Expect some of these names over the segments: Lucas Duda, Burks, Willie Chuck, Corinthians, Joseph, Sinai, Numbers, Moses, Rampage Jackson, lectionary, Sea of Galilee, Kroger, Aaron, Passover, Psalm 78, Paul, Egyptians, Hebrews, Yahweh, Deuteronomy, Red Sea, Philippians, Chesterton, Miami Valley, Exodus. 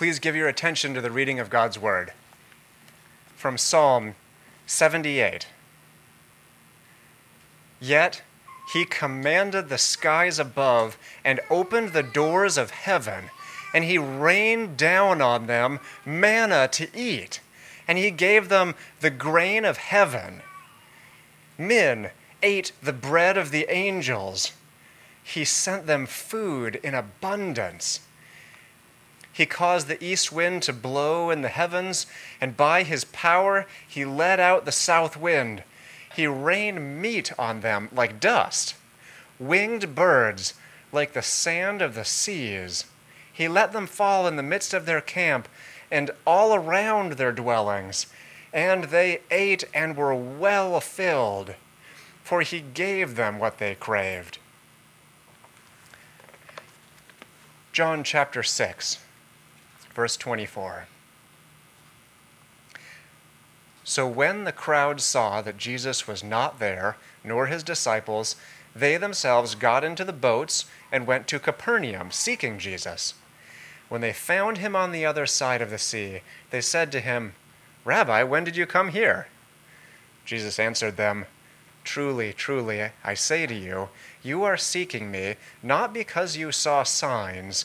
please give your attention to the reading of God's word from Psalm 78. Yet he commanded the skies above and opened the doors of heaven, and he rained down on them manna to eat, and he gave them the grain of heaven. Men ate the bread of the angels. He sent them food in abundance. He caused the east wind to blow in the heavens, and by his power he let out the south wind. He rained meat on them like dust, winged birds like the sand of the seas. He let them fall in the midst of their camp and all around their dwellings, and they ate and were well filled, for he gave them what they craved. John chapter 6, verse 24. So when the crowd saw that Jesus was not there, nor his disciples, they themselves got into the boats and went to Capernaum, seeking Jesus. When they found him on the other side of the sea, they said to him, "Rabbi, when did you come here?" Jesus answered them, "Truly, truly, I say to you, you are seeking me, not because you saw signs,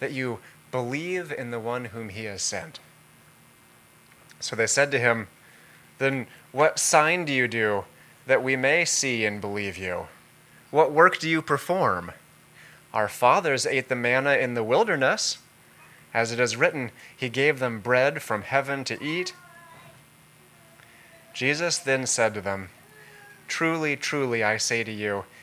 that you believe in the one whom he has sent." So they said to him, "Then what sign do you do that we may see and believe you? What work do you perform? Our fathers ate the manna in the wilderness. As it is written, he gave them bread from heaven to eat." Jesus then said to them, "Truly, truly, I say to you,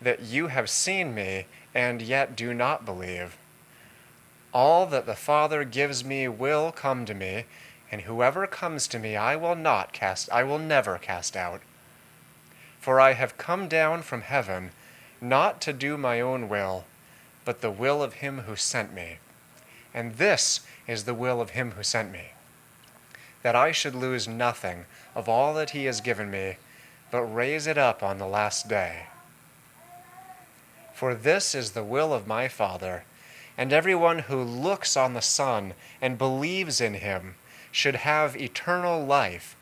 that you have seen me and yet do not believe. All that the Father gives me will come to me, and whoever comes to me I will never cast out. For I have come down from heaven not to do my own will, but the will of him who sent me. And this is the will of him who sent me, that I should lose nothing of all that he has given me, but raise it up on the last day. For this is the will of my Father, and everyone who looks on the Son and believes in him should have eternal life,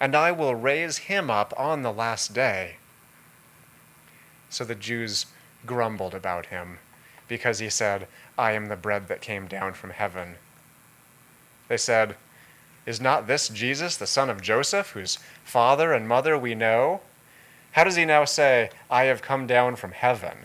and I will raise him up on the last day." So the Jews grumbled about him, because he said, "I am the bread that came down from heaven." They said, "Is not this Jesus, the son of Joseph, whose father and mother we know? How does he now say, 'I have come down from heaven'?"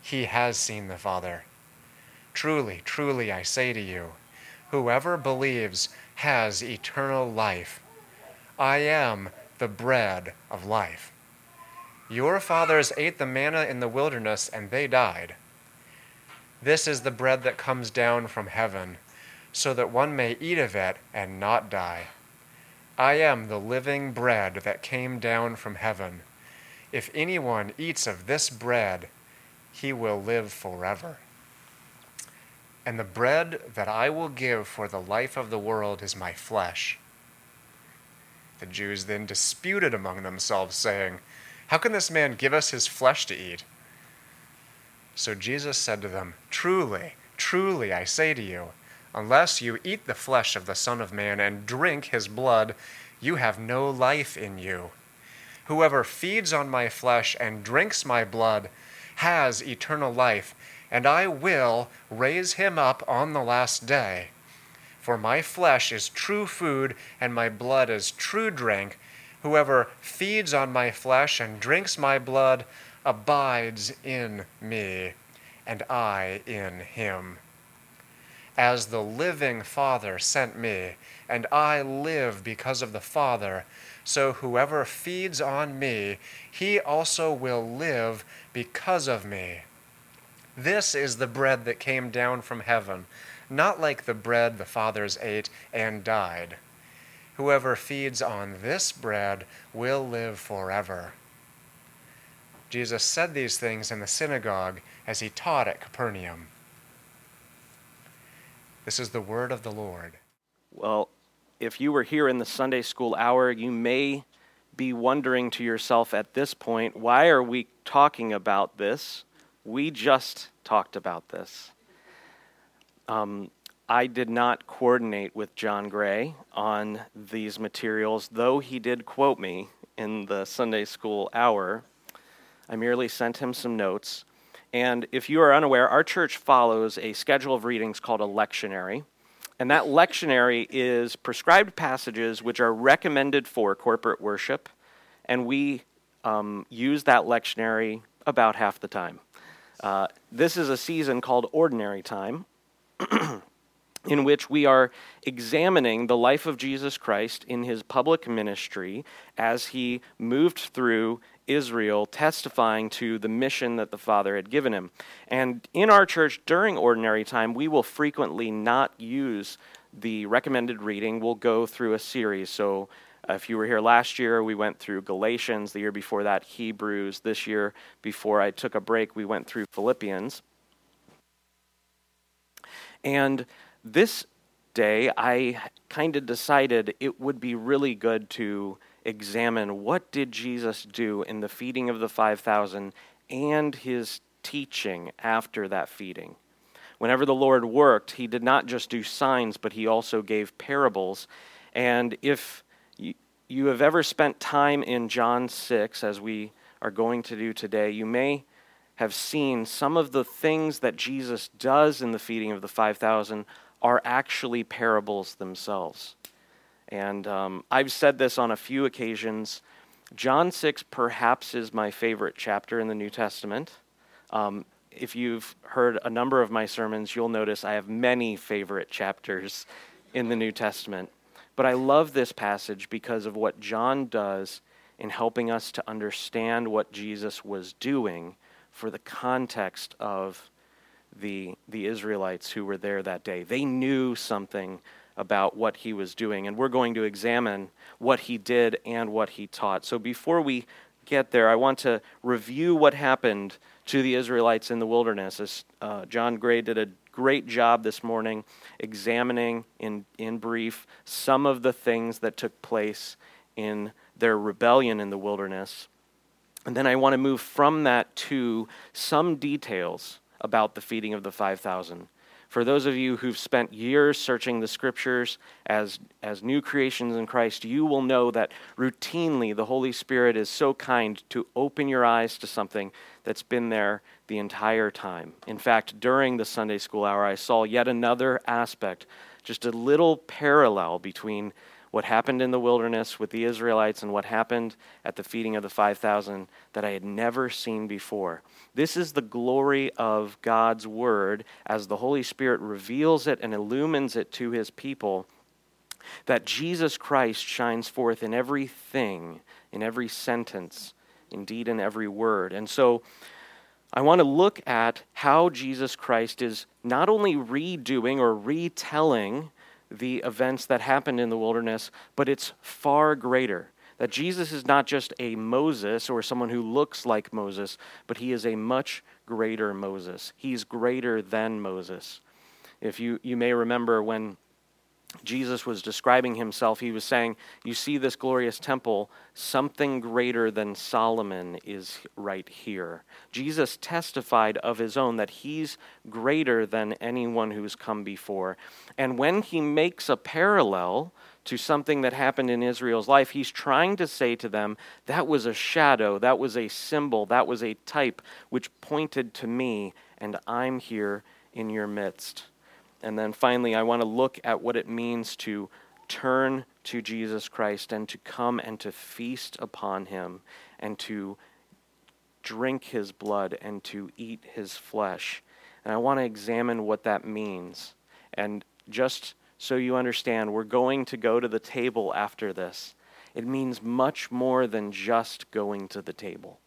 He has seen the Father. Truly, truly, I say to you, whoever believes has eternal life. I am the bread of life. Your fathers ate the manna in the wilderness, and they died. This is the bread that comes down from heaven, so that one may eat of it and not die. I am the living bread that came down from heaven. If anyone eats of this bread, he will live forever." And the bread that I will give for the life of the world is my flesh. The Jews then disputed among themselves, saying, How can this man give us his flesh to eat? So Jesus said to them, Truly, truly, I say to you, unless you eat the flesh of the Son of Man and drink his blood, you have no life in you. Whoever feeds on my flesh and drinks my blood has eternal life, and I will raise him up on the last day. For my flesh is true food, and my blood is true drink. Whoever feeds on my flesh and drinks my blood abides in me, and I in him. As the living Father sent me, and I live because of the Father, so whoever feeds on me, he also will live because of me. This is the bread that came down from heaven, not like the bread the fathers ate and died. Whoever feeds on this bread will live forever. Jesus said these things in the synagogue as he taught at Capernaum. This is the word of the Lord. Well, if you were here in the Sunday school hour, you may be wondering to yourself at this point, why are we talking about this? We just talked about this. I did not coordinate with John Gray on these materials, though he did quote me in the Sunday school hour. I merely sent him some notes. And if you are unaware, our church follows a schedule of readings called a lectionary. And that lectionary is prescribed passages which are recommended for corporate worship. And we use that lectionary about half the time. This is a season called Ordinary Time, in which we are examining the life of Jesus Christ in his public ministry as he moved through Israel, testifying to the mission that the Father had given him. And in our church, during Ordinary Time, we will frequently not use the recommended reading. We'll go through a series. So if you were here last year, we went through Galatians. The year before that, Hebrews. This year, before I took a break, we went through Philippians. And this day, I kind of decided it would be really good to examine what did Jesus do in the feeding of the 5,000 and his teaching after that feeding. Whenever the Lord worked, he did not just do signs, but he also gave parables. And if you have ever spent time in John 6, as we are going to do today, you may have seen some of the things that Jesus does in the feeding of the 5,000 are actually parables themselves. And I've said this on a few occasions. John 6 perhaps is my favorite chapter in the New Testament. If you've heard a number of my sermons, you'll notice I have many favorite chapters in the New Testament. But I love this passage because of what John does in helping us to understand what Jesus was doing for the context of the Israelites who were there that day. They knew something about what he was doing, and we're going to examine what he did and what he taught. So before we get there, I want to review what happened to the Israelites in the wilderness. As John Gray did a great job this morning examining in brief some of the things that took place in their rebellion in the wilderness. And then I want to move from that to some details about the feeding of the 5,000. For those of you who've spent years searching the scriptures as new creations in Christ, you will know that routinely the Holy Spirit is so kind to open your eyes to something that's been there the entire time. In fact, during the Sunday school hour, I saw yet another aspect, just a little parallel between what happened in the wilderness with the Israelites and what happened at the feeding of the 5,000 that I had never seen before. This is the glory of God's word as the Holy Spirit reveals it and illumines it to his people, that Jesus Christ shines forth in everything, in every sentence, indeed in every word. And so I want to look at how Jesus Christ is not only redoing or retelling the events that happened in the wilderness, but it's far greater. That Jesus is not just a Moses or someone who looks like Moses, but he is a much greater Moses. He's greater than Moses. If you may remember when Jesus was describing himself, he was saying, you see this glorious temple, something greater than Solomon is right here. Jesus testified of his own that he's greater than anyone who's come before. And when he makes a parallel to something that happened in Israel's life, he's trying to say to them, that was a shadow, that was a symbol, that was a type which pointed to me, and I'm here in your midst. And then finally, I want to look at what it means to turn to Jesus Christ and to come and to feast upon him and to drink his blood and to eat his flesh. And I want to examine what that means. And just so you understand, we're going to go to the table after this. It means much more than just going to the table.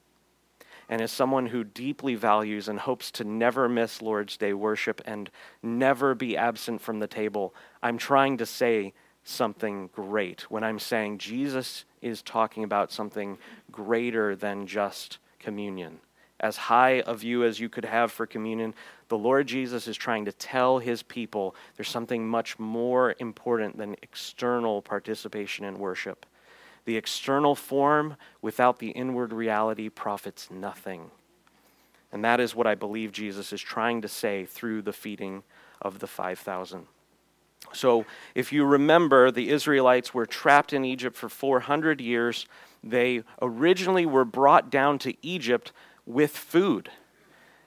And as someone who deeply values and hopes to never miss Lord's Day worship and never be absent from the table, I'm trying to say something great when I'm saying Jesus is talking about something greater than just communion. As high a view as you could have for communion, the Lord Jesus is trying to tell his people there's something much more important than external participation in worship. The external form without the inward reality profits nothing. And that is what I believe Jesus is trying to say through the feeding of the 5,000. So if you remember, the Israelites were trapped in Egypt for 400 years. They originally were brought down to Egypt with food.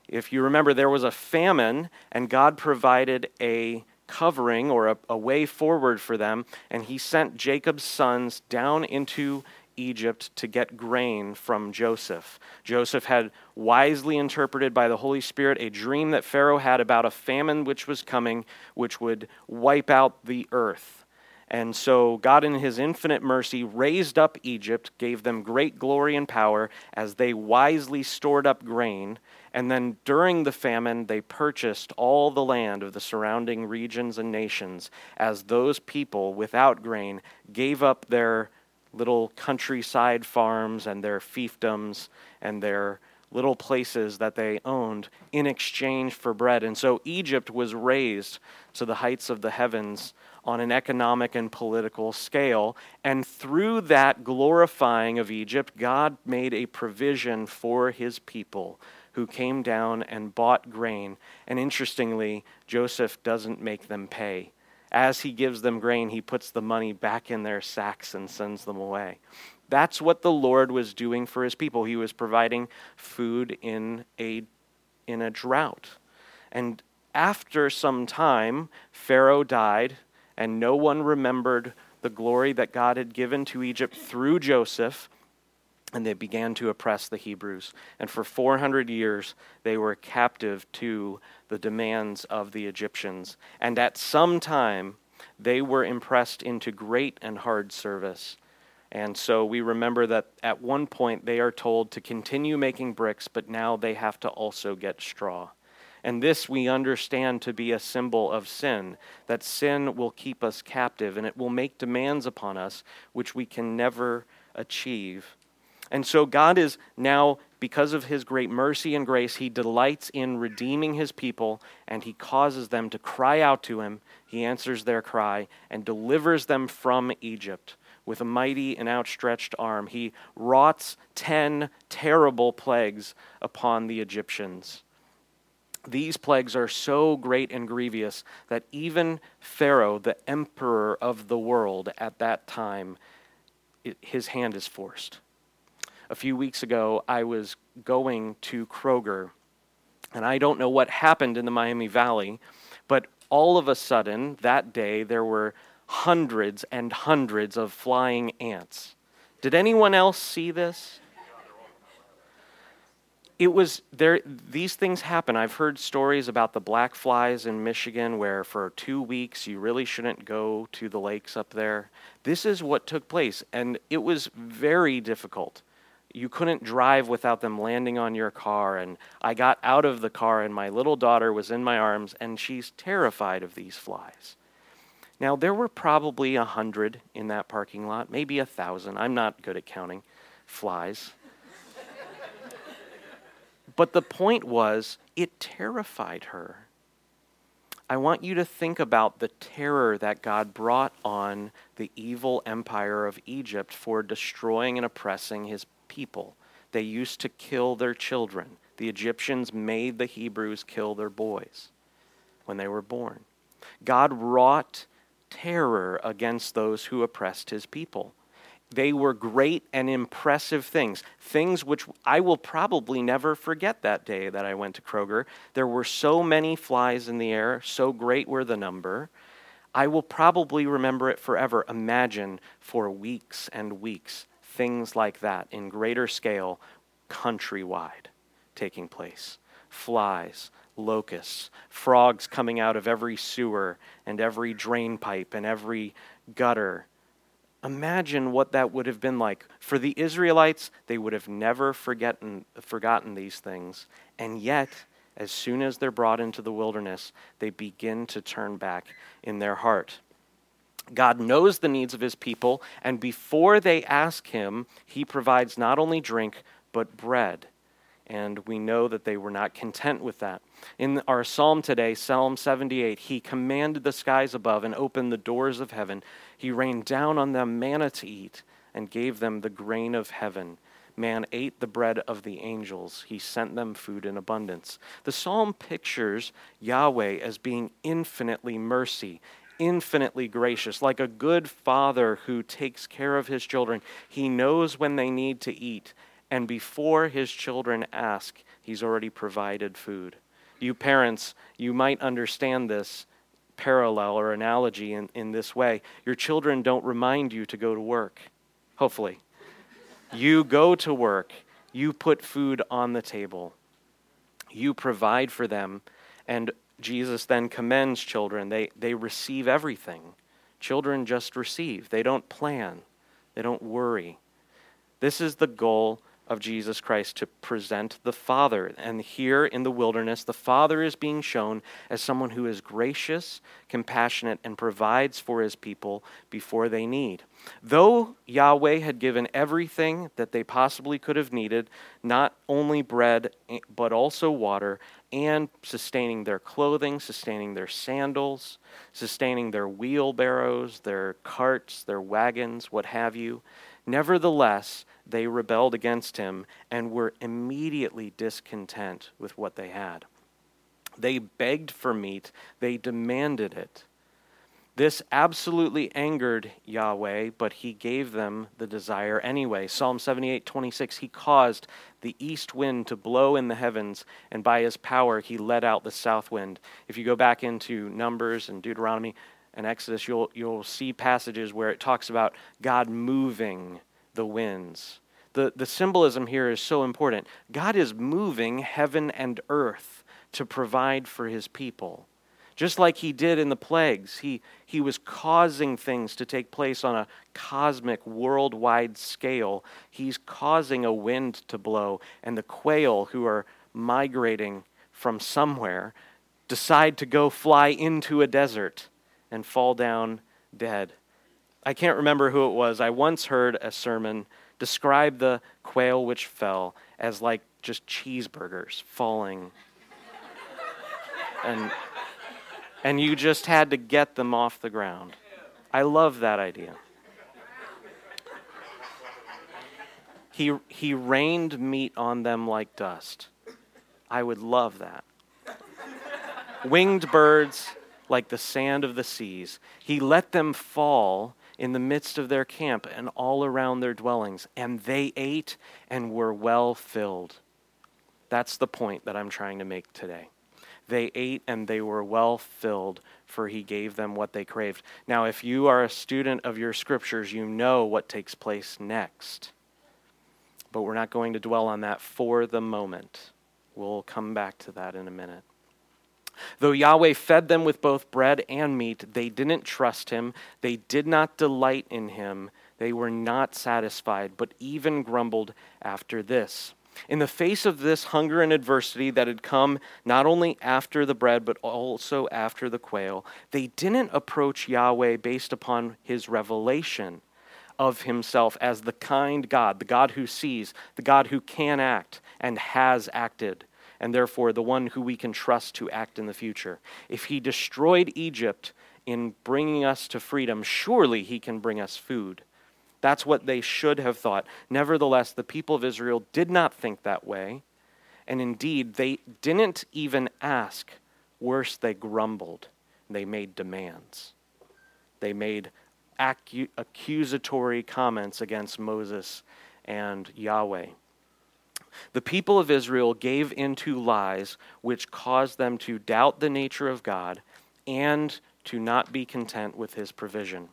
If you remember, there was a famine, and God provided a covering or a way forward for them, and he sent Jacob's sons down into Egypt to get grain from Joseph. Joseph had wisely interpreted by the Holy Spirit a dream that Pharaoh had about a famine which was coming, which would wipe out the earth. And so God in his infinite mercy raised up Egypt, gave them great glory and power as they wisely stored up grain. And then during the famine, they purchased all the land of the surrounding regions and nations as those people without grain gave up their little countryside farms and their fiefdoms and their little places that they owned in exchange for bread. And so Egypt was raised to the heights of the heavens on an economic and political scale. And through that glorifying of Egypt, God made a provision for his people who came down and bought grain. And interestingly, Joseph doesn't make them pay. As he gives them grain, he puts the money back in their sacks and sends them away. That's what the Lord was doing for his people. He was providing food in a drought. And after some time, Pharaoh died, and no one remembered the glory that God had given to Egypt through Joseph, and they began to oppress the Hebrews. And for 400 years, they were captive to the demands of the Egyptians. And at some time, they were impressed into great and hard service. And so we remember that at one point, they are told to continue making bricks, but now they have to also get straw. And this we understand to be a symbol of sin, that sin will keep us captive and it will make demands upon us which we can never achieve. And so God is now, because of his great mercy and grace, he delights in redeeming his people and he causes them to cry out to him. He answers their cry and delivers them from Egypt with a mighty and outstretched arm. He wrought 10 terrible plagues upon the Egyptians. These plagues are so great and grievous that even Pharaoh, the emperor of the world at that time, his hand is forced. A few weeks ago, I was going to Kroger, and I don't know what happened in the Miami Valley, but all of a sudden, that day, there were hundreds and hundreds of flying ants. Did anyone else see this? It was there. These things happen. I've heard stories about the black flies in Michigan where for 2 weeks you really shouldn't go to the lakes up there. This is what took place, and it was very difficult. You couldn't drive without them landing on your car, and I got out of the car, and my little daughter was in my arms, and she's terrified of these flies. Now, there were probably 100 in that parking lot, maybe 1,000. I'm not good at counting flies. But the point was, it terrified her. I want you to think about the terror that God brought on the evil empire of Egypt for destroying and oppressing his people. They used to kill their children. The Egyptians made the Hebrews kill their boys when they were born. God wrought terror against those who oppressed his people. They were great and impressive things, things which I will probably never forget that day that I went to Kroger. There were so many flies in the air, so great were the number. I will probably remember it forever. Imagine for weeks and weeks, things like that in greater scale, countrywide taking place. Flies, locusts, frogs coming out of every sewer and every drain pipe and every gutter. Imagine what that would have been like. For the Israelites, they would have never forgotten these things. And yet, as soon as they're brought into the wilderness, they begin to turn back in their heart. God knows the needs of his people, and before they ask him, he provides not only drink, but bread. And we know that they were not content with that. In our psalm today, Psalm 78, he commanded the skies above and opened the doors of heaven. He rained down on them manna to eat and gave them the grain of heaven. Man ate the bread of the angels. He sent them food in abundance. The psalm pictures Yahweh as being infinitely mercy, infinitely gracious, like a good father who takes care of his children. He knows when they need to eat. And before his children ask, he's already provided food. You parents, you might understand this parallel or analogy in this way. Your children don't remind you to go to work, hopefully. You go to work. You put food on the table. You provide for them. And Jesus then commends children. They receive everything. Children just receive. They don't plan. They don't worry. This is the goal of Jesus Christ, to present the Father. And here in the wilderness, the Father is being shown as someone who is gracious, compassionate, and provides for his people before they need. Though Yahweh had given everything that they possibly could have needed, not only bread, but also water, and sustaining their clothing, sustaining their sandals, sustaining their wheelbarrows, their carts, their wagons, what have you, nevertheless, they rebelled against him and were immediately discontent with what they had. They begged for meat. They demanded it. This absolutely angered Yahweh, but he gave them the desire anyway. Psalm 78:26, he caused the east wind to blow in the heavens, and by his power he let out the south wind. If you go back into Numbers and Deuteronomy and Exodus, you'll see passages where it talks about God moving the winds. The symbolism here is so important. God is moving heaven and earth to provide for his people. Just like he did in the plagues, he was causing things to take place on a cosmic, worldwide scale. He's causing a wind to blow, and the quail who are migrating from somewhere decide to go fly into a desert and fall down dead. I can't remember who it was. I once heard a sermon describe the quail which fell as like just cheeseburgers falling. And you just had to get them off the ground. I love that idea. He rained meat on them like dust. I would love that. Winged birds like the sand of the seas. He let them fall in the midst of their camp and all around their dwellings, and they ate and were well filled. That's the point that I'm trying to make today. They ate and they were well filled, for he gave them what they craved. Now, if you are a student of your scriptures, you know what takes place next. But we're not going to dwell on that for the moment. We'll come back to that in a minute. Though Yahweh fed them with both bread and meat, they didn't trust him. They did not delight in him. They were not satisfied, but even grumbled after this. In the face of this hunger and adversity that had come not only after the bread, but also after the quail, they didn't approach Yahweh based upon his revelation of himself as the kind God, the God who sees, the God who can act and has acted. and therefore the one who we can trust to act in the future. If he destroyed Egypt in bringing us to freedom, surely he can bring us food. That's what they should have thought. Nevertheless, the people of Israel did not think that way, and indeed, they didn't even ask. Worse, they grumbled. They made demands. They made accusatory comments against Moses and Yahweh. The people of Israel gave in to lies which caused them to doubt the nature of God and to not be content with his provision.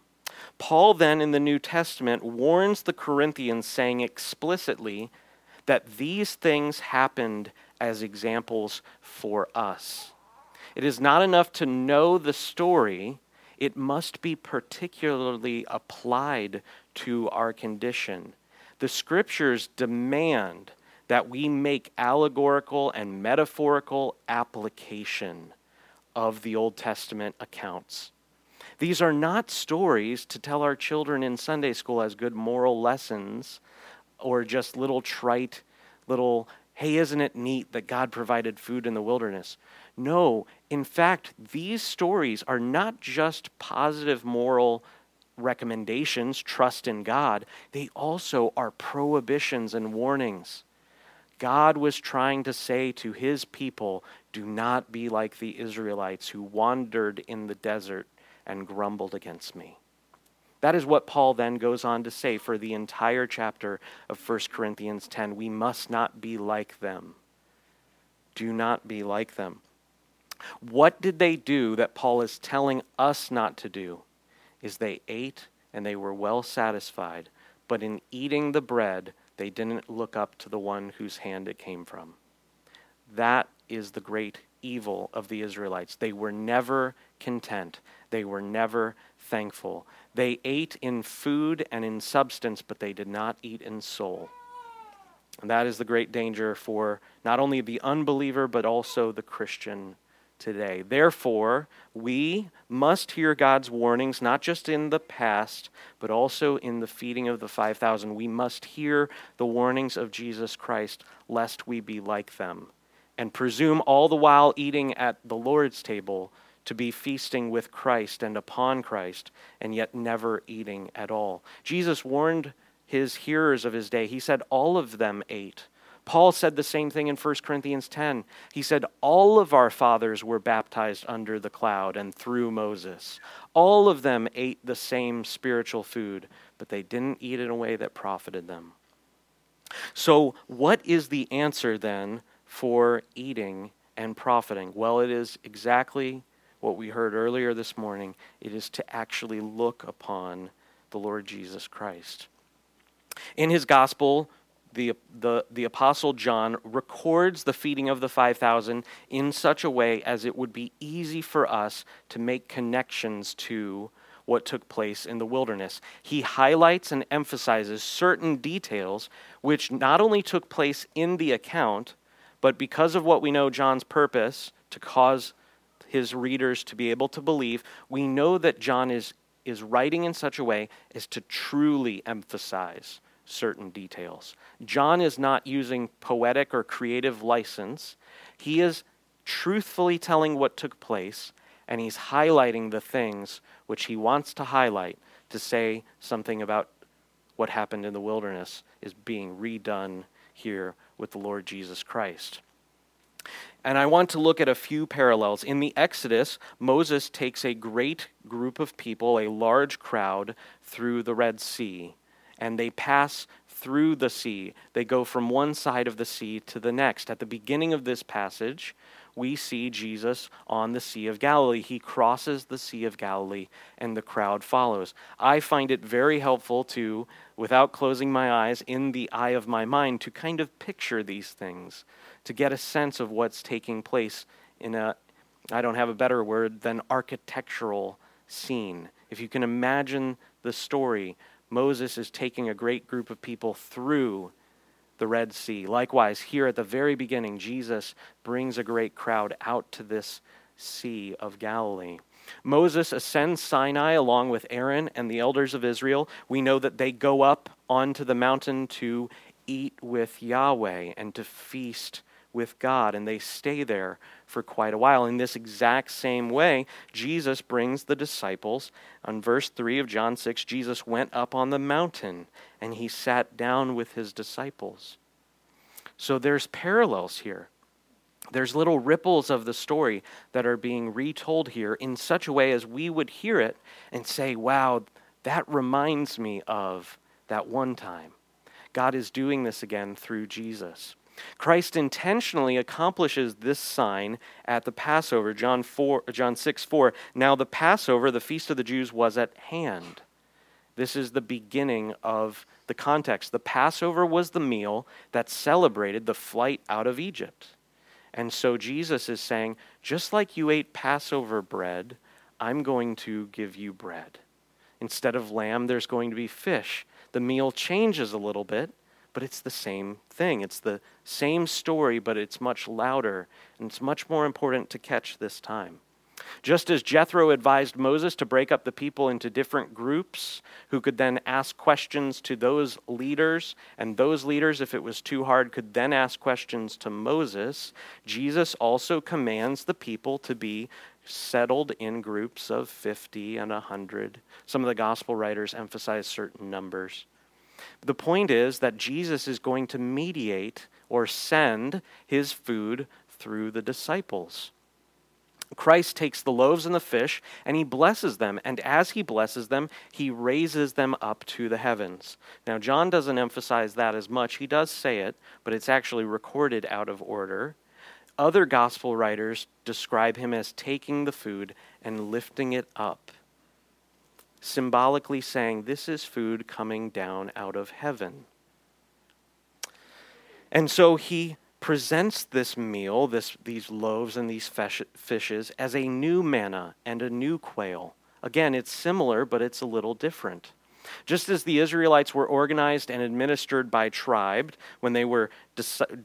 Paul then in the New Testament warns the Corinthians, saying explicitly that these things happened as examples for us. It is not enough to know the story, it must be particularly applied to our condition. The scriptures demand that we make allegorical and metaphorical application of the Old Testament accounts. These are not stories to tell our children in Sunday school as good moral lessons or just little trite, little, hey, isn't it neat that God provided food in the wilderness? No, in fact, these stories are not just positive moral recommendations, trust in God. They also are prohibitions and warnings. God was trying to say to his people, do not be like the Israelites who wandered in the desert and grumbled against me. That is what Paul then goes on to say for the entire chapter of 1 Corinthians 10. We must not be like them. Do not be like them. What did they do that Paul is telling us not to do? Is they ate and they were well satisfied, but in eating the bread, they didn't look up to the one whose hand it came from. That is the great evil of the Israelites. They were never content. They were never thankful. They ate in food and in substance, but they did not eat in soul. And that is the great danger for not only the unbeliever, but also the Christian today. Therefore, we must hear God's warnings, not just in the past, but also in the feeding of the 5,000. We must hear the warnings of Jesus Christ, lest we be like them, and presume all the while eating at the Lord's table to be feasting with Christ and upon Christ, and yet never eating at all. Jesus warned his hearers of his day. He said, all of them ate. Paul said the same thing in 1 Corinthians 10. He said, all of our fathers were baptized under the cloud and through Moses. All of them ate the same spiritual food, but they didn't eat in a way that profited them. So what is the answer then for eating and profiting? Well, it is exactly what we heard earlier this morning. It is to actually look upon the Lord Jesus Christ. In his gospel, the Apostle John records the feeding of the 5,000 in such a way as it would be easy for us to make connections to what took place in the wilderness. He highlights and emphasizes certain details which not only took place in the account, but because of what we know John's purpose, to cause his readers to be able to believe, we know that John is writing in such a way as to truly emphasize certain details. John is not using poetic or creative license. He is truthfully telling what took place, and he's highlighting the things which he wants to highlight to say something about what happened in the wilderness is being redone here with the Lord Jesus Christ. And I want to look at a few parallels. In the Exodus, Moses takes a great group of people, a large crowd, through the Red Sea, and they pass through the sea. They go from one side of the sea to the next. At the beginning of this passage, we see Jesus on the Sea of Galilee. He crosses the Sea of Galilee, and the crowd follows. I find it very helpful to, without closing my eyes, in the eye of my mind, to kind of picture these things, to get a sense of what's taking place in a, I don't have a better word than architectural scene. If you can imagine the story, Moses is taking a great group of people through the Red Sea. Likewise, here at the very beginning, Jesus brings a great crowd out to this Sea of Galilee. Moses ascends Sinai along with Aaron and the elders of Israel. We know that they go up onto the mountain to eat with Yahweh and to feast with God, and they stay there for quite a while. In this exact same way, Jesus brings the disciples. On verse 3 of John 6, Jesus went up on the mountain, and he sat down with his disciples. So there's parallels here. There's little ripples of the story that are being retold here in such a way as we would hear it and say, wow, that reminds me of that one time. God is doing this again through Jesus. Christ intentionally accomplishes this sign at the Passover. John 6:4. Now the Passover, the feast of the Jews, was at hand. This is the beginning of the context. The Passover was the meal that celebrated the flight out of Egypt. And so Jesus is saying, just like you ate Passover bread, I'm going to give you bread. Instead of lamb, there's going to be fish. The meal changes a little bit, but it's the same thing. It's the same story, but it's much louder, and it's much more important to catch this time. Just as Jethro advised Moses to break up the people into different groups who could then ask questions to those leaders, and those leaders, if it was too hard, could then ask questions to Moses, Jesus also commands the people to be settled in groups of 50 and 100. Some of the gospel writers emphasize certain numbers. The point is that Jesus is going to mediate or send his food through the disciples. Christ takes the loaves and the fish and he blesses them. And as he blesses them, he raises them up to the heavens. Now, John doesn't emphasize that as much. He does say it, but it's actually recorded out of order. Other gospel writers describe him as taking the food and lifting it up, symbolically saying, this is food coming down out of heaven. And so he presents this meal, these loaves and these fishes, as a new manna and a new quail. Again, it's similar, but it's a little different. Just as the Israelites were organized and administered by tribe, when they were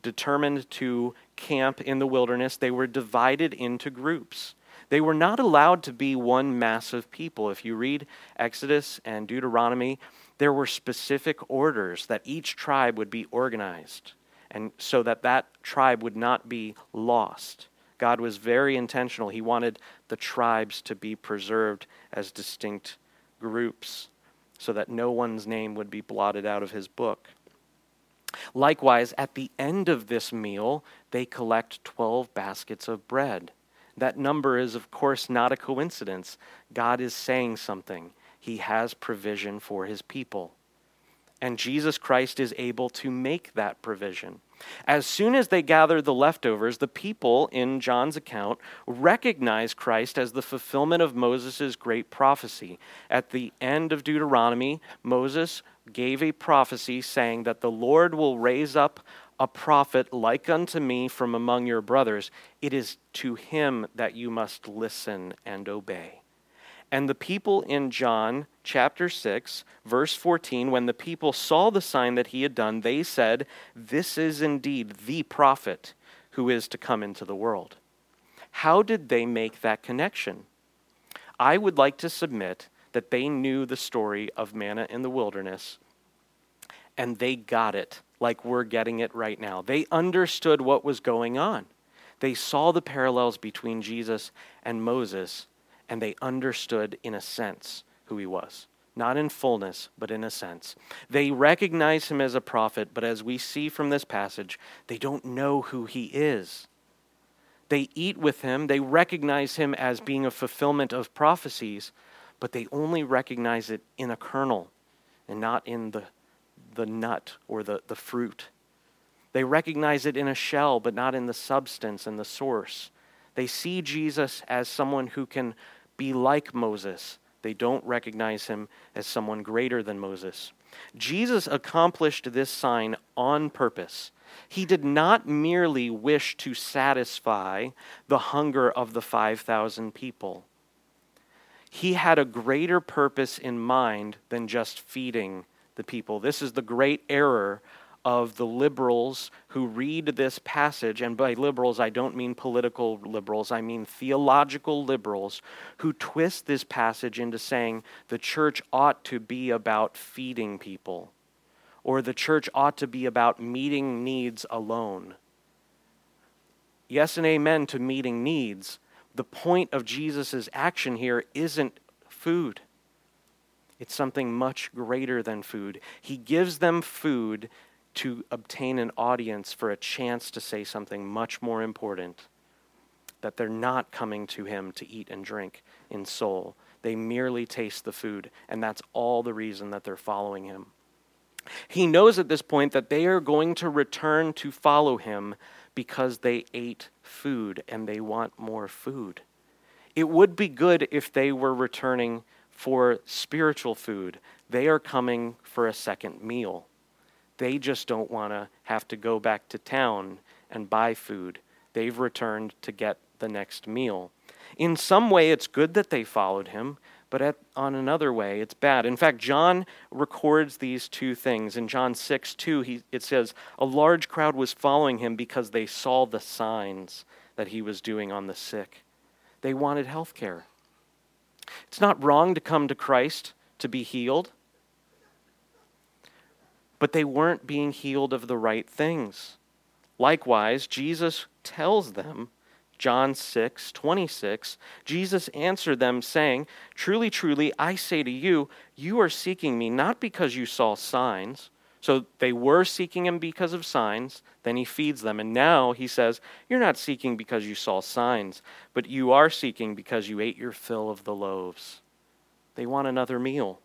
determined to camp in the wilderness, they were divided into groups. They were not allowed to be one mass of people. If you read Exodus and Deuteronomy, there were specific orders that each tribe would be organized, and so that tribe would not be lost. God was very intentional. He wanted the tribes to be preserved as distinct groups so that no one's name would be blotted out of his book. Likewise, at the end of this meal, they collect 12 baskets of bread. That number is, of course, not a coincidence. God is saying something. He has provision for his people. And Jesus Christ is able to make that provision. As soon as they gather the leftovers, the people in John's account recognize Christ as the fulfillment of Moses' great prophecy. At the end of Deuteronomy, Moses gave a prophecy saying that the Lord will raise up a prophet like unto me from among your brothers. It is to him that you must listen and obey. And the people in John chapter 6, verse 14, when the people saw the sign that he had done, they said, this is indeed the prophet who is to come into the world. How did they make that connection? I would like to submit that they knew the story of manna in the wilderness, and they got it like we're getting it right now. They understood what was going on. They saw the parallels between Jesus and Moses, and they understood, in a sense, who he was. Not in fullness, but in a sense. They recognize him as a prophet, but as we see from this passage, they don't know who he is. They eat with him. They recognize him as being a fulfillment of prophecies, but they only recognize it in a kernel and not in the nut or the fruit. They recognize it in a shell, but not in the substance and the source. They see Jesus as someone who can be like Moses. They don't recognize him as someone greater than Moses. Jesus accomplished this sign on purpose. He did not merely wish to satisfy the hunger of the 5,000 people. He had a greater purpose in mind than just feeding the people. This is the great error of the liberals who read this passage, and by liberals I don't mean political liberals, I mean theological liberals who twist this passage into saying the church ought to be about feeding people, or the church ought to be about meeting needs alone. yes and amen to meeting needs. The point of Jesus' action here isn't food. It's something much greater than food. He gives them food to obtain an audience for a chance to say something much more important, that they're not coming to him to eat and drink in soul. They merely taste the food, and that's all the reason that they're following him. He knows at this point that they are going to return to follow him because they ate food and they want more food. It would be good if they were returning for spiritual food. They are coming for a second meal. They just don't want to have to go back to town and buy food. They've returned to get the next meal. In some way, it's good that they followed him, but on another way, it's bad. In fact, John records these two things. In John 6:2, it says, a large crowd was following him because they saw the signs that he was doing on the sick. They wanted health care. It's not wrong to come to Christ to be healed, but they weren't being healed of the right things. Likewise, Jesus tells them, John 6:26, Jesus answered them saying, truly, truly, I say to you, you are seeking me not because you saw signs. So they were seeking him because of signs. Then he feeds them. And now he says, you're not seeking because you saw signs, but you are seeking because you ate your fill of the loaves. They want another meal.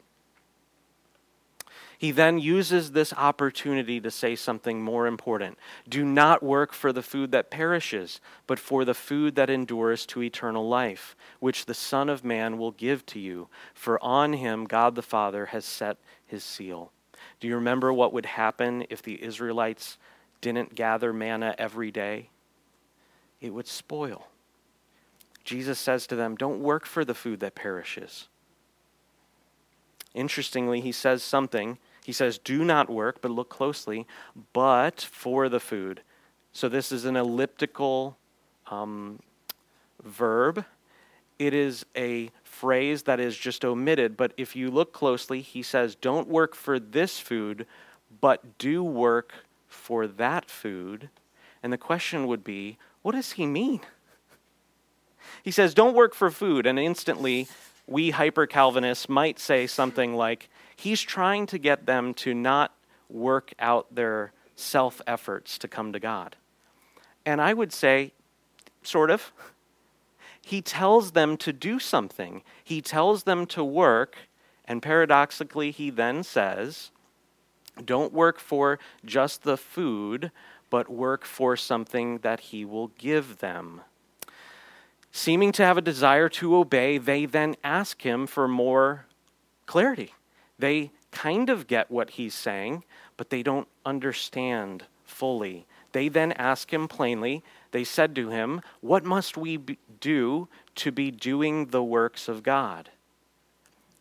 He then uses this opportunity to say something more important. Do not work for the food that perishes, but for the food that endures to eternal life, which the Son of Man will give to you. For on him God the Father has set his seal. Do you remember what would happen if the Israelites didn't gather manna every day? It would spoil. Jesus says to them, don't work for the food that perishes. Interestingly, he says something. He says, do not work, but look closely, but for the food. So this is an elliptical verb. It is a phrase that is just omitted, but if you look closely, he says, don't work for this food, but do work for that food. And the question would be, what does he mean? He says, don't work for food, and instantly, we hyper-Calvinists might say something like, he's trying to get them to not work out their self-efforts to come to God. And I would say, sort of. He tells them to do something. He tells them to work, and paradoxically he then says, don't work for just the food, but work for something that he will give them. Seeming to have a desire to obey, they then ask him for more clarity. They kind of get what he's saying, but they don't understand fully. They then ask him plainly, they said to him, what must we do to be doing the works of God?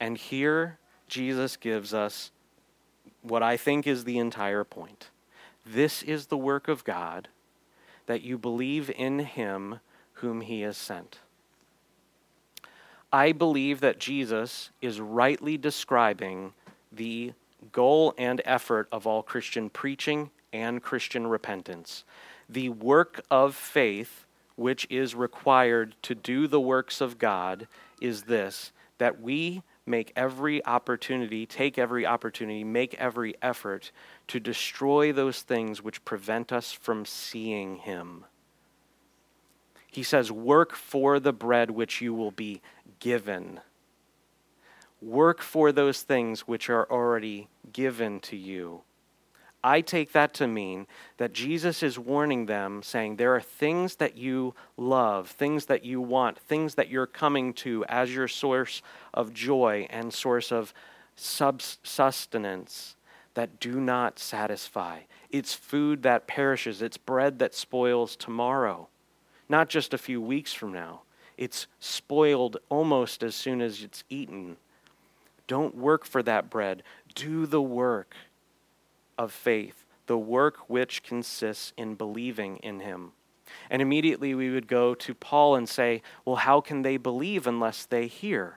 And here Jesus gives us what I think is the entire point. This is the work of God, that you believe in him whom he has sent. I believe that Jesus is rightly describing the goal and effort of all Christian preaching and Christian repentance, the work of faith which is required to do the works of God is this, that we make every effort to destroy those things which prevent us from seeing him. He says, work for the bread which you will be given. Work for those things which are already given to you. I take that to mean that Jesus is warning them, saying there are things that you love, things that you want, things that you're coming to as your source of joy and source of sustenance that do not satisfy. It's food that perishes. It's bread that spoils tomorrow. Not just a few weeks from now. It's spoiled almost as soon as it's eaten. Don't work for that bread. Do the work of faith, the work which consists in believing in him. And immediately we would go to Paul and say, well, how can they believe unless they hear?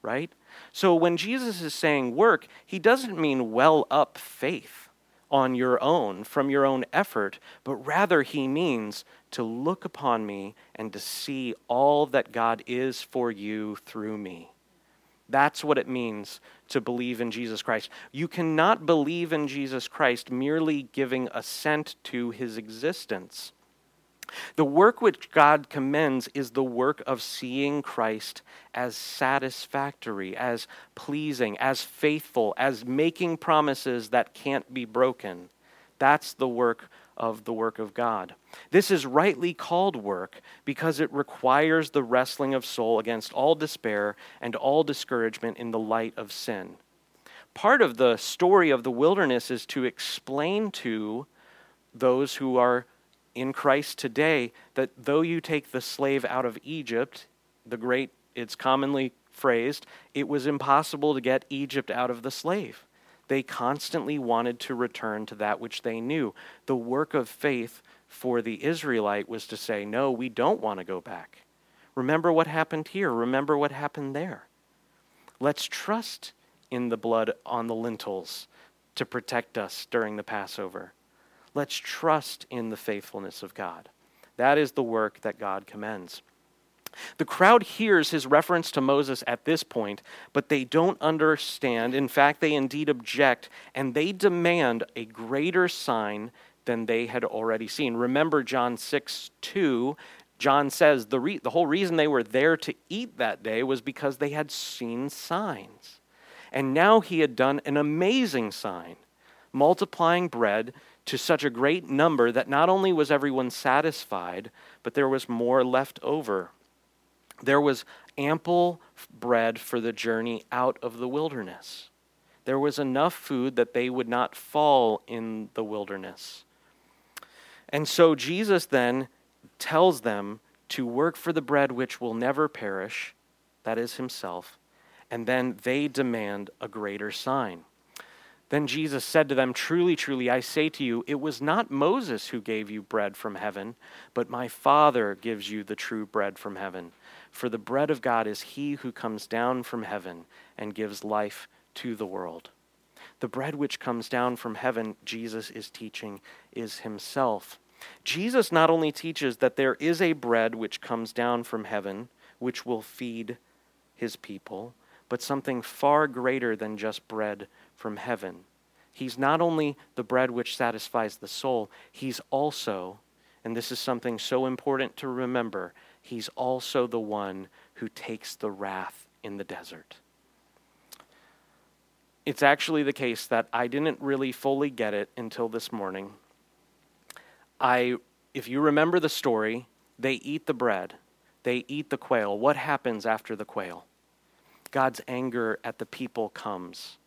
Right? So when Jesus is saying work, he doesn't mean well up faith on your own, from your own effort, but rather he means to look upon me and to see all that God is for you through me. That's what it means to believe in Jesus Christ. You cannot believe in Jesus Christ merely giving assent to his existence. The work which God commends is the work of seeing Christ as satisfactory, as pleasing, as faithful, as making promises that can't be broken. That's the work of God. This is rightly called work because it requires the wrestling of soul against all despair and all discouragement in the light of sin. Part of the story of the wilderness is to explain to those who are in Christ today that though you take the slave out of Egypt, it's commonly phrased, it was impossible to get Egypt out of the slave. They constantly wanted to return to that which they knew. The work of faith for the Israelite was to say, no, we don't want to go back. Remember what happened here. Remember what happened there. Let's trust in the blood on the lintels to protect us during the Passover. Let's trust in the faithfulness of God. That is the work that God commends. The crowd hears his reference to Moses at this point, but they don't understand. In fact, they indeed object, and they demand a greater sign than they had already seen. Remember John 6:2, John says the whole reason they were there to eat that day was because they had seen signs. And now he had done an amazing sign, multiplying bread to such a great number that not only was everyone satisfied, but there was more left over. There was ample bread for the journey out of the wilderness. There was enough food that they would not fall in the wilderness. And so Jesus then tells them to work for the bread which will never perish, that is himself, and then they demand a greater sign. Then Jesus said to them, "Truly, truly, I say to you, it was not Moses who gave you bread from heaven, but my Father gives you the true bread from heaven. For the bread of God is he who comes down from heaven and gives life to the world." The bread which comes down from heaven, Jesus is teaching, is himself. Jesus not only teaches that there is a bread which comes down from heaven, which will feed his people, but something far greater than just bread from heaven. He's not only the bread which satisfies the soul, he's also, and this is something so important to remember, he's also the one who takes the wrath in the desert. It's actually the case that I didn't really fully get it until this morning. If you remember the story, they eat the bread, they eat the quail. What happens after the quail? God's anger at the people comes,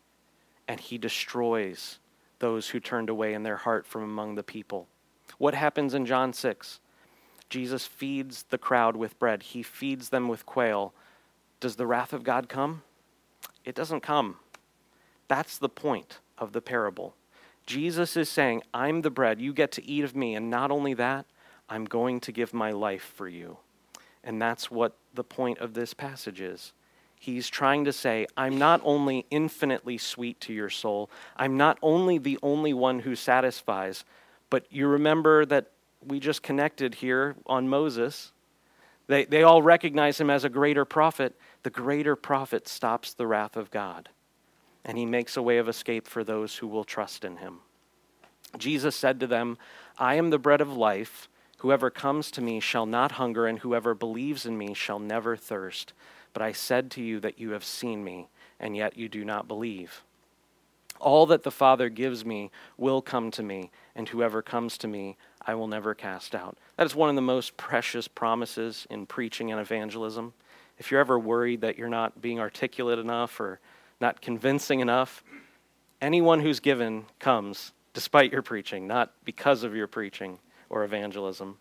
and he destroys those who turned away in their heart from among the people. What happens in John 6? Jesus feeds the crowd with bread. He feeds them with quail. Does the wrath of God come? It doesn't come. That's the point of the parable. Jesus is saying, I'm the bread. You get to eat of me. And not only that, I'm going to give my life for you. And that's what the point of this passage is. He's trying to say, I'm not only infinitely sweet to your soul, I'm not only the only one who satisfies, but you remember that we just connected here on Moses. They all recognize him as a greater prophet. The greater prophet stops the wrath of God, and he makes a way of escape for those who will trust in him. Jesus said to them, I am the bread of life. Whoever comes to me shall not hunger, and whoever believes in me shall never thirst. But I said to you that you have seen me, and yet you do not believe. All that the Father gives me will come to me, and whoever comes to me, I will never cast out. That is one of the most precious promises in preaching and evangelism. If you're ever worried that you're not being articulate enough or not convincing enough, anyone who's given comes despite your preaching, not because of your preaching or evangelism.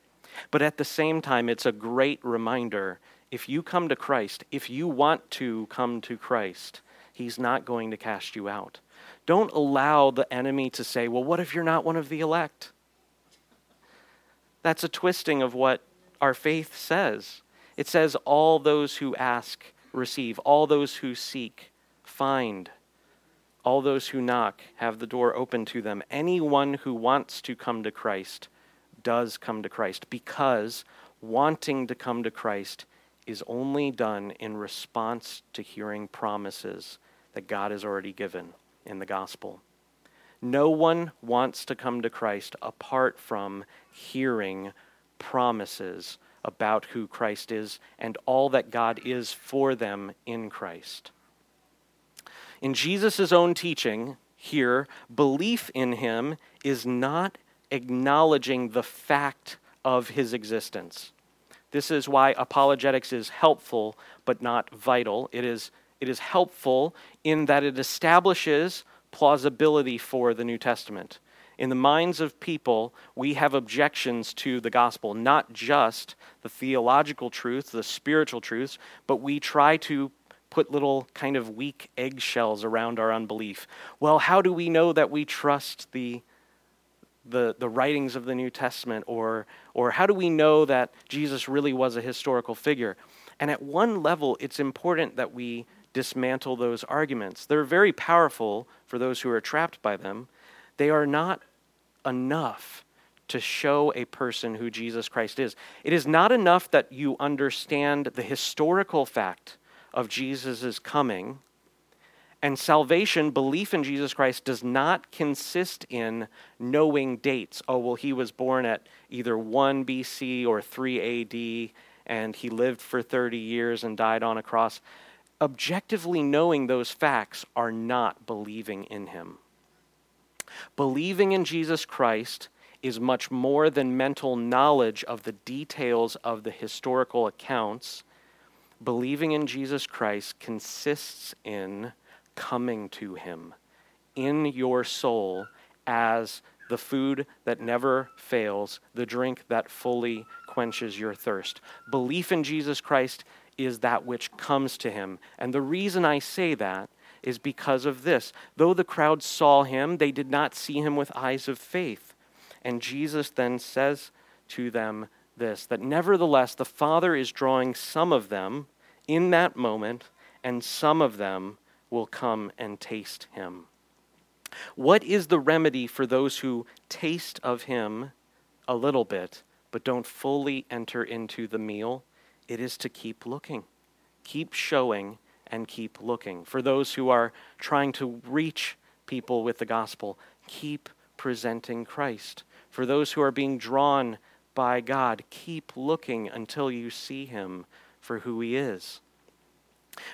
But at the same time, it's a great reminder. If you come to Christ, if you want to come to Christ, he's not going to cast you out. Don't allow the enemy to say, well, what if you're not one of the elect? That's a twisting of what our faith says. It says all those who ask, receive. All those who seek, find. All those who knock have the door open to them. Anyone who wants to come to Christ does come to Christ, because wanting to come to Christ is only done in response to hearing promises that God has already given in the gospel. No one wants to come to Christ apart from hearing promises about who Christ is and all that God is for them in Christ. In Jesus' own teaching here, belief in him is not acknowledging the fact of his existence. This is why apologetics is helpful but not vital. It is helpful in that it establishes plausibility for the New Testament. In the minds of people, we have objections to the gospel, not just the theological truth, the spiritual truths, but we try to put little kind of weak eggshells around our unbelief. Well, how do we know that we trust the writings of the New Testament, or how do we know that Jesus really was a historical figure? And at one level, it's important that we dismantle those arguments. They're very powerful for those who are trapped by them. They are not enough to show a person who Jesus Christ is. It is not enough that you understand the historical fact of Jesus' coming. And salvation, belief in Jesus Christ, does not consist in knowing dates. Oh, well, he was born at either 1 BC or 3 AD, and he lived for 30 years and died on a cross. Objectively knowing those facts are not believing in him. Believing in Jesus Christ is much more than mental knowledge of the details of the historical accounts. Believing in Jesus Christ consists in coming to him in your soul as the food that never fails, the drink that fully quenches your thirst. Belief in Jesus Christ is that which comes to him. And the reason I say that is because of this. Though the crowd saw him, they did not see him with eyes of faith. And Jesus then says to them this, that nevertheless the Father is drawing some of them in that moment, and some of them will come and taste him. What is the remedy for those who taste of him a little bit, but don't fully enter into the meal? It is to keep looking, keep showing, and keep looking. For those who are trying to reach people with the gospel, keep presenting Christ. For those who are being drawn by God, keep looking until you see him for who he is.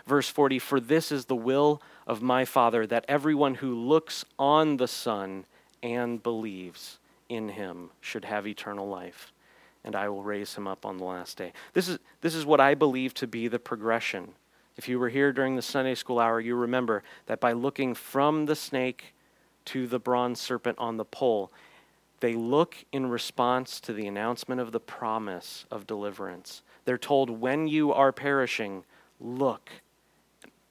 Verse 40, for this is the will of my Father, that everyone who looks on the Son and believes in him should have eternal life, and I will raise him up on the last day. This is what I believe to be the progression. If you were here during the Sunday school hour, you remember that by looking from the snake to the bronze serpent on the pole, they look in response to the announcement of the promise of deliverance. They're told, when you are perishing, look.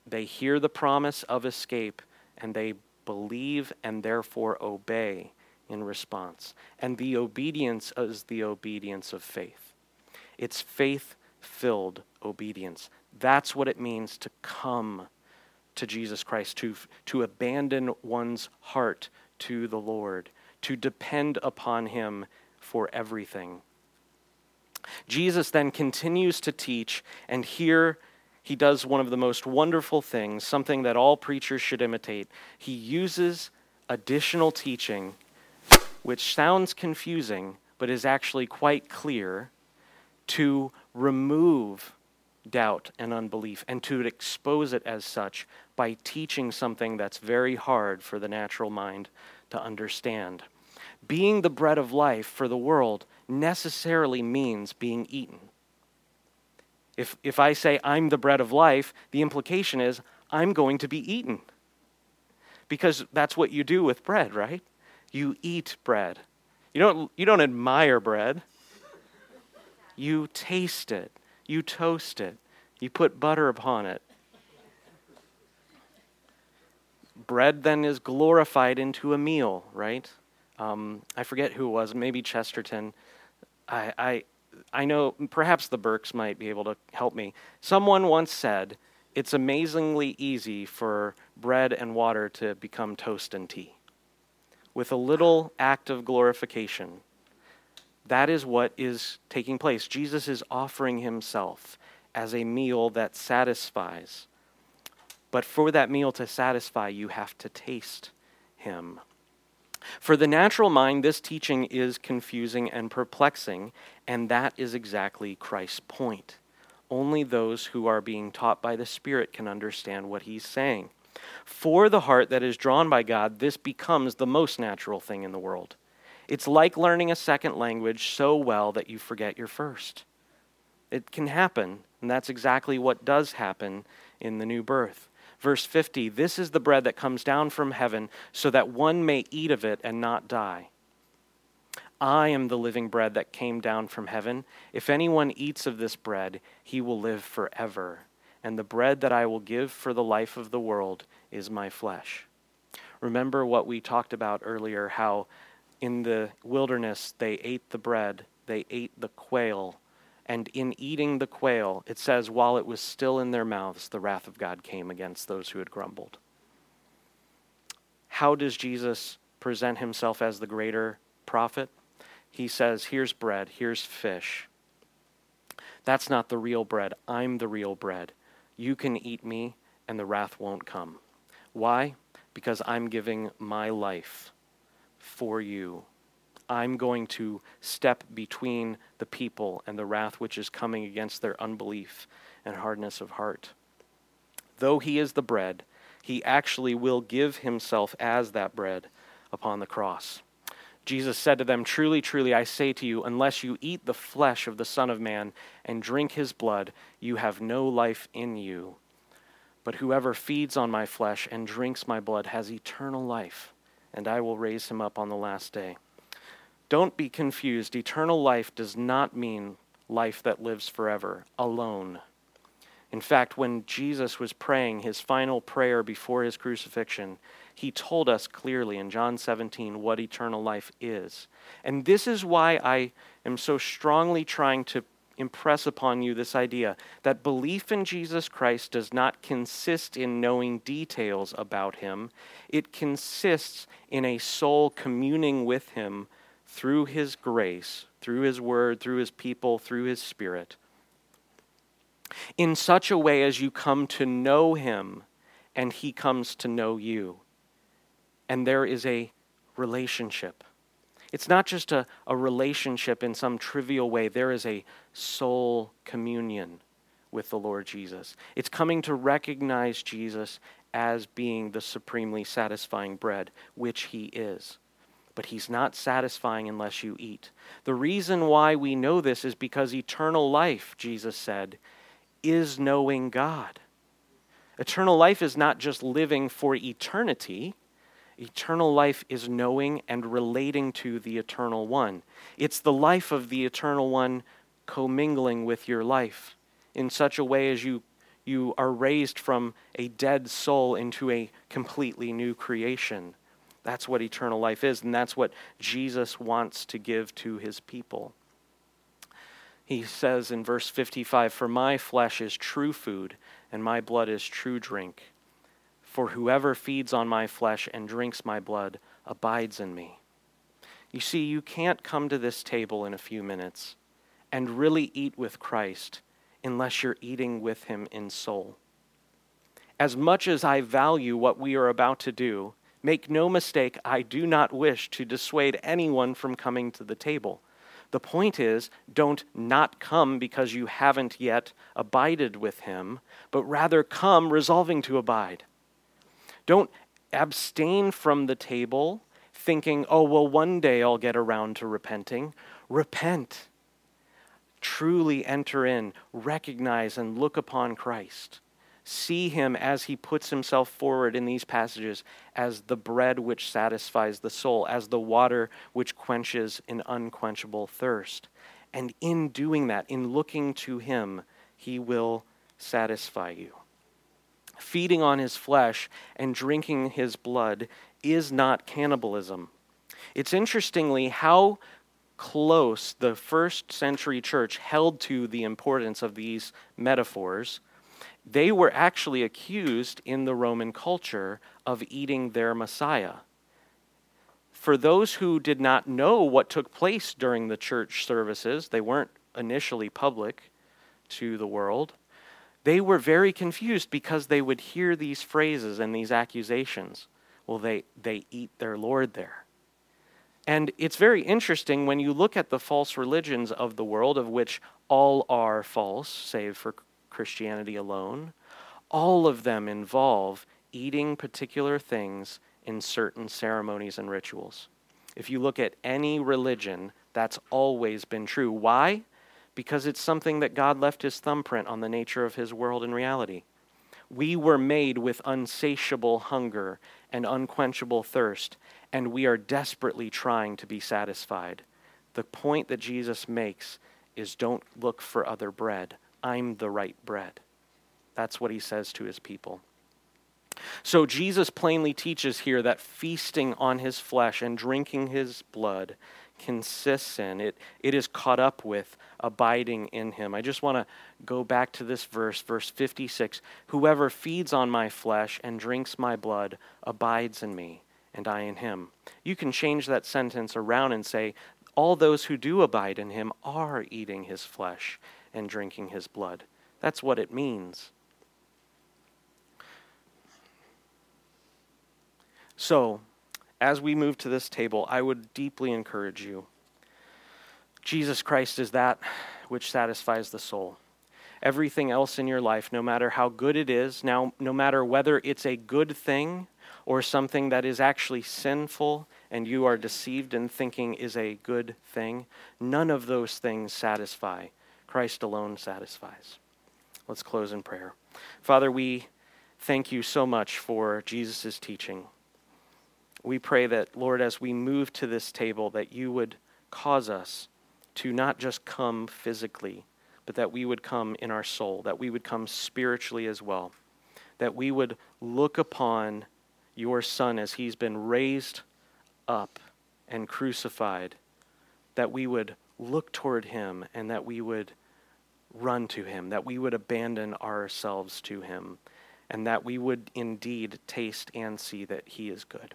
They hear the promise of escape, and they believe and therefore obey in response. And the obedience is the obedience of faith. It's faith-filled obedience. That's what it means to come to Jesus Christ, to abandon one's heart to the Lord, to depend upon him for everything. Jesus then continues to teach, and here he does one of the most wonderful things, something that all preachers should imitate. He uses additional teaching, which sounds confusing, but is actually quite clear, to remove doubt and unbelief, and to expose it as such by teaching something that's very hard for the natural mind to understand. Being the bread of life for the world necessarily means being eaten. If I say I'm the bread of life, the implication is I'm going to be eaten, because that's what you do with bread, right? You eat bread. You don't admire bread. You taste it. You toast it. You put butter upon it. Bread then is glorified into a meal, right? I forget who it was, maybe Chesterton. I know perhaps the Burks might be able to help me. Someone once said, it's amazingly easy for bread and water to become toast and tea. With a little act of glorification, that is what is taking place. Jesus is offering himself as a meal that satisfies. But for that meal to satisfy, you have to taste him. For the natural mind, this teaching is confusing and perplexing, and that is exactly Christ's point. Only those who are being taught by the Spirit can understand what he's saying. For the heart that is drawn by God, this becomes the most natural thing in the world. It's like learning a second language so well that you forget your first. It can happen, and that's exactly what does happen in the new birth. Verse 50, this is the bread that comes down from heaven so that one may eat of it and not die. I am the living bread that came down from heaven. If anyone eats of this bread, he will live forever. And the bread that I will give for the life of the world is my flesh. Remember what we talked about earlier, how in the wilderness they ate the bread, they ate the quail, and in eating the quail, it says, while it was still in their mouths, the wrath of God came against those who had grumbled. How does Jesus present himself as the greater prophet? He says, here's bread, here's fish. That's not the real bread. I'm the real bread. You can eat me, and the wrath won't come. Why? Because I'm giving my life for you. I'm going to step between the people and the wrath which is coming against their unbelief and hardness of heart. Though he is the bread, he actually will give himself as that bread upon the cross. Jesus said to them, "Truly, truly, I say to you, unless you eat the flesh of the Son of Man and drink his blood, you have no life in you. But whoever feeds on my flesh and drinks my blood has eternal life, and I will raise him up on the last day." Don't be confused. Eternal life does not mean life that lives forever, alone. In fact, when Jesus was praying his final prayer before his crucifixion, he told us clearly in John 17 what eternal life is. And this is why I am so strongly trying to impress upon you this idea that belief in Jesus Christ does not consist in knowing details about him. It consists in a soul communing with him through his grace, through his word, through his people, through his Spirit, in such a way as you come to know him and he comes to know you. And there is a relationship. It's not just a relationship in some trivial way. There is a soul communion with the Lord Jesus. It's coming to recognize Jesus as being the supremely satisfying bread, which he is. But he's not satisfying unless you eat. The reason why we know this is because eternal life, Jesus said, is knowing God. Eternal life is not just living for eternity. Eternal life is knowing and relating to the Eternal One. It's the life of the Eternal One commingling with your life in such a way as you are raised from a dead soul into a completely new creation. That's what eternal life is, and that's what Jesus wants to give to his people. He says in verse 55, "For my flesh is true food, and my blood is true drink. For whoever feeds on my flesh and drinks my blood abides in me." You see, you can't come to this table in a few minutes and really eat with Christ unless you're eating with him in soul. As much as I value what we are about to do, make no mistake, I do not wish to dissuade anyone from coming to the table. The point is, don't not come because you haven't yet abided with him, but rather come resolving to abide. Don't abstain from the table thinking, oh, well, one day I'll get around to repenting. Repent. Truly enter in, recognize and look upon Christ. See him as he puts himself forward in these passages as the bread which satisfies the soul, as the water which quenches an unquenchable thirst. And in doing that, in looking to him, he will satisfy you. Feeding on his flesh and drinking his blood is not cannibalism. It's interestingly how close the first century church held to the importance of these metaphors They were actually accused in the Roman culture of eating their Messiah. For those who did not know what took place during the church services, they weren't initially public to the world, they were very confused because they would hear these phrases and these accusations. Well, they eat their Lord there. And it's very interesting when you look at the false religions of the world, of which all are false, save for Christianity alone, all of them involve eating particular things in certain ceremonies and rituals. If you look at any religion, that's always been true. Why? Because it's something that God left his thumbprint on the nature of his world and reality. We were made with unsatiable hunger and unquenchable thirst, and we are desperately trying to be satisfied. The point that Jesus makes is don't look for other bread. I'm the right bread. That's what he says to his people. So Jesus plainly teaches here that feasting on his flesh and drinking his blood consists in, it is caught up with, abiding in him. I just want to go back to this verse, verse 56. Whoever feeds on my flesh and drinks my blood abides in me, and I in him. You can change that sentence around and say, all those who do abide in him are eating his flesh and drinking his blood. That's what it means. So, as we move to this table, I would deeply encourage you. Jesus Christ is that which satisfies the soul. Everything else in your life, no matter how good it is, now, no matter whether it's a good thing or something that is actually sinful and you are deceived in thinking is a good thing, none of those things satisfy. Christ alone satisfies. Let's close in prayer. Father, we thank you so much for Jesus' teaching. We pray that, Lord, as we move to this table, that you would cause us to not just come physically, but that we would come in our soul, that we would come spiritually as well, that we would look upon your Son as he's been raised up and crucified, that we would look toward him and that we would run to him, that we would abandon ourselves to him, and that we would indeed taste and see that he is good.